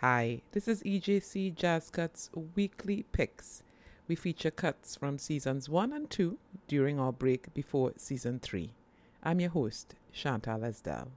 Hi, this is EJC Jazz Cuts Weekly Picks. We feature cuts from Seasons 1 and 2 during our break before Season 3. I'm your host, Chantal Esdelle.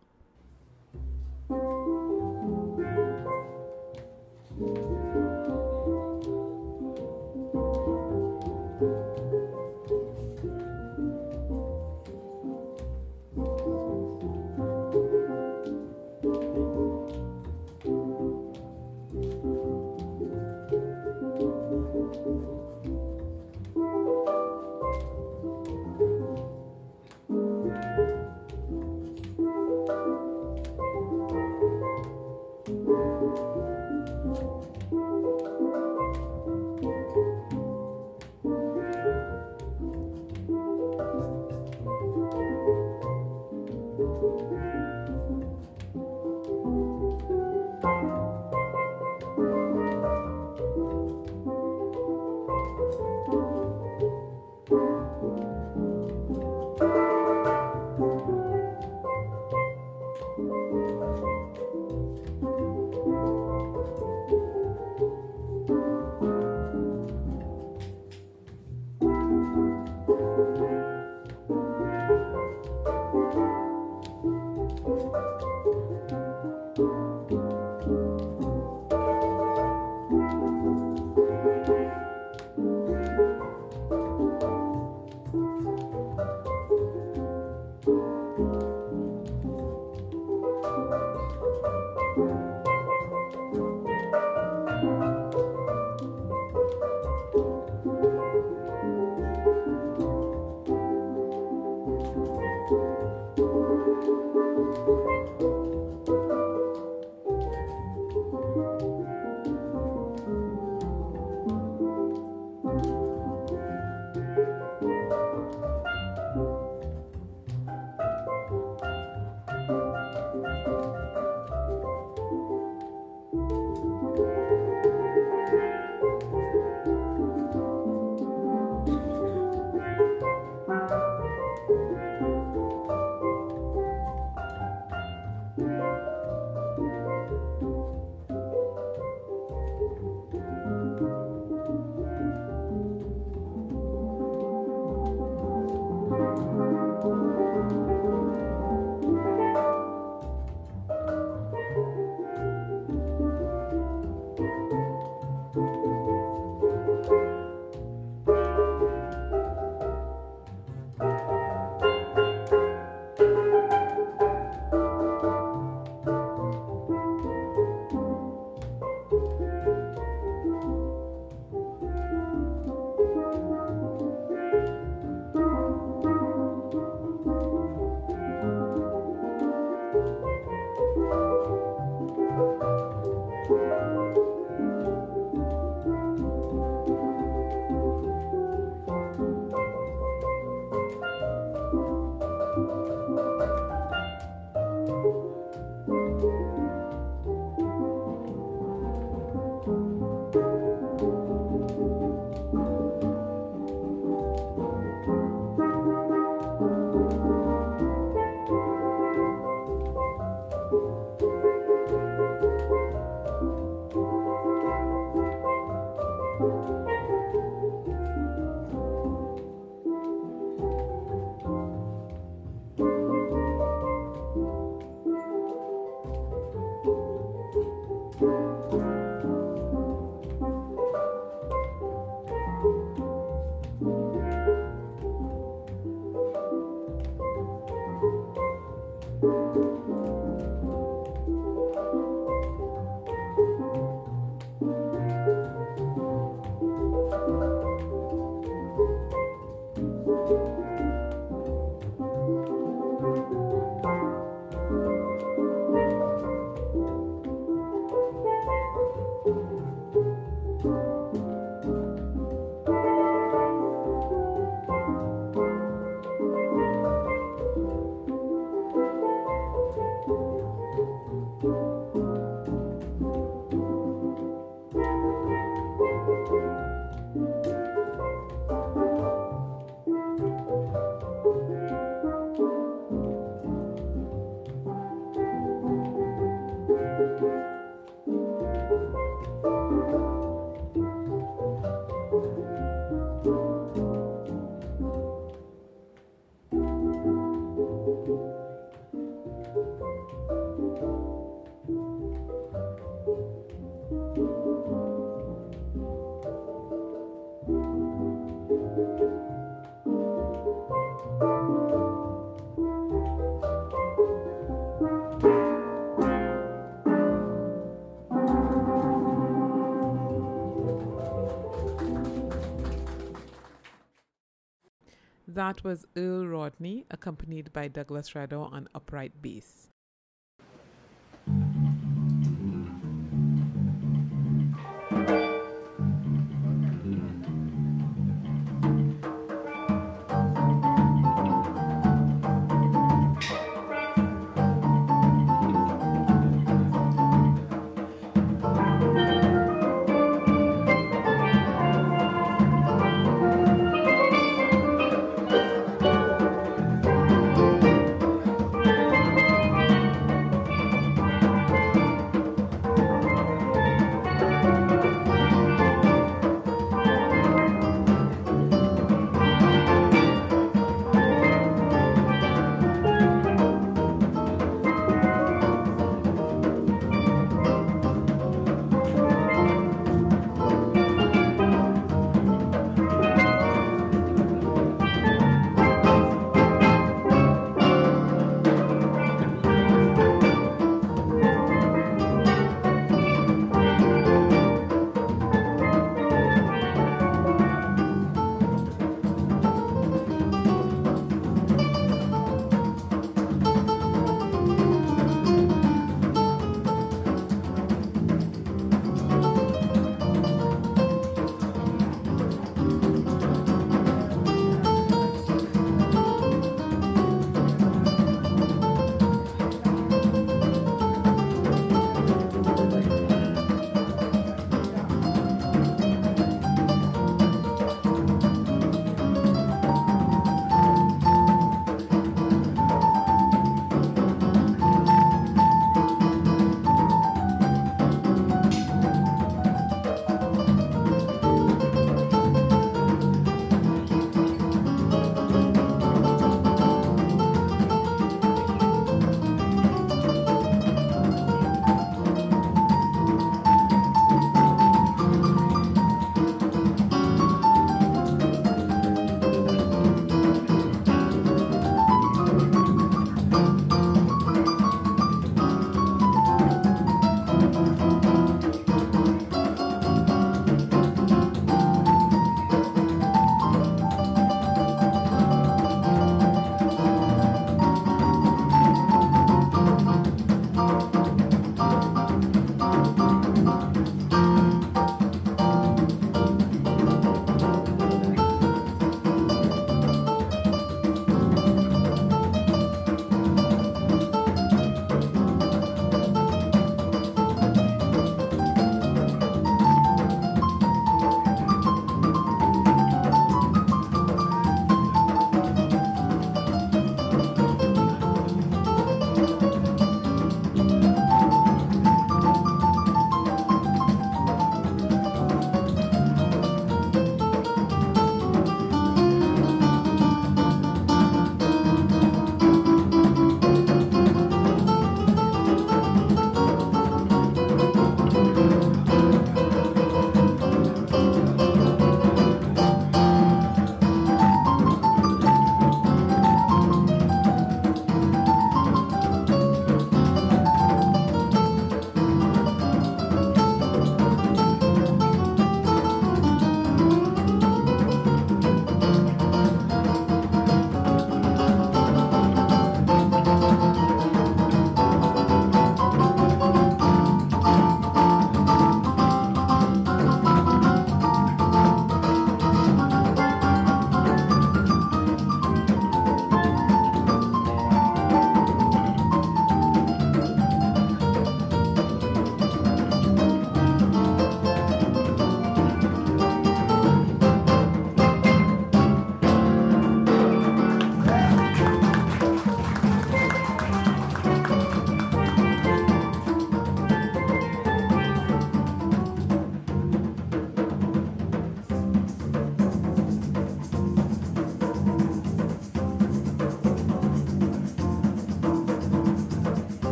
That was Earl Rodney, accompanied by Douglas Rado on upright bass.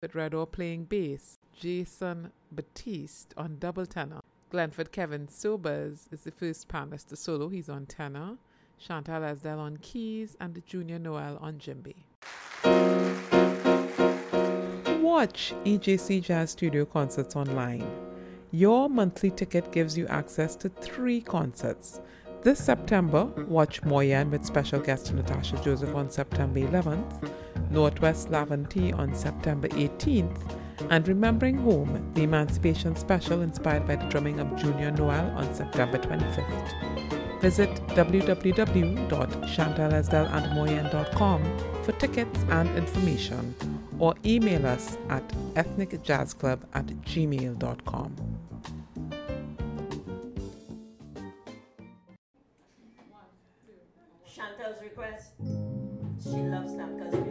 with Rado playing bass, Jason Batiste on double tenor. Glenford Kevin Sobers is the first panelist to solo. He's on tenor. Chantal Esdelle on keys and Junior Noel on djembe. Watch EJC Jazz Studio concerts online. Your monthly ticket gives you access to 3 concerts. This September, watch Moyenne with special guest Natasha Joseph on September 11th, Northwest Lavantée on September 18th, and Remembering Home, the Emancipation Special inspired by the drumming of Junior Noel on September 25th. Visit www.chantalesdelleandmoyenne.com for tickets and information, or email us at ethnicjazzclub@gmail.com. Chantal's request. She loves Tanka's music.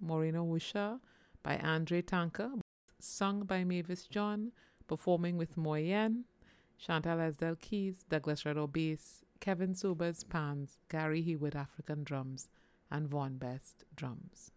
Morena Wusha by Andre Tanker, sung by Mavis John, performing with Moyenne, Chantal Esdelle keys, Douglas Redo bass, Kevin Sobers pans, Gary Hewitt African drums, and Vaughn Best drums.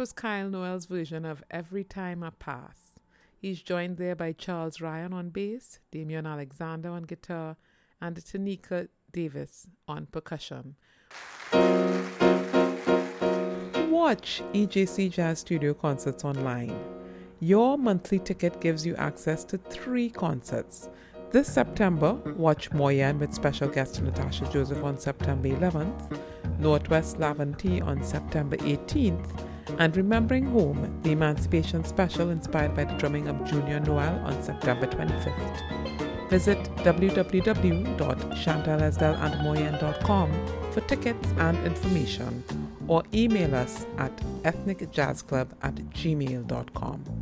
was Kyle Noel's version of Every Time I Pass. He's joined there by Charles Ryan on bass, Damian Alexander on guitar, and Tanika Davis on percussion. Watch EJC Jazz Studio concerts online. Your monthly ticket gives you access to 3 concerts. This September, watch Moyenne with special guest Natasha Joseph on September 11th, Northwest Lavantée on September 18th, and Remembering Home, the Emancipation Special inspired by the drumming of Junior Noel on September 25th. Visit www.chantalesdelleandmoyenne.com for tickets and information, or email us at ethnicjazzclub@gmail.com.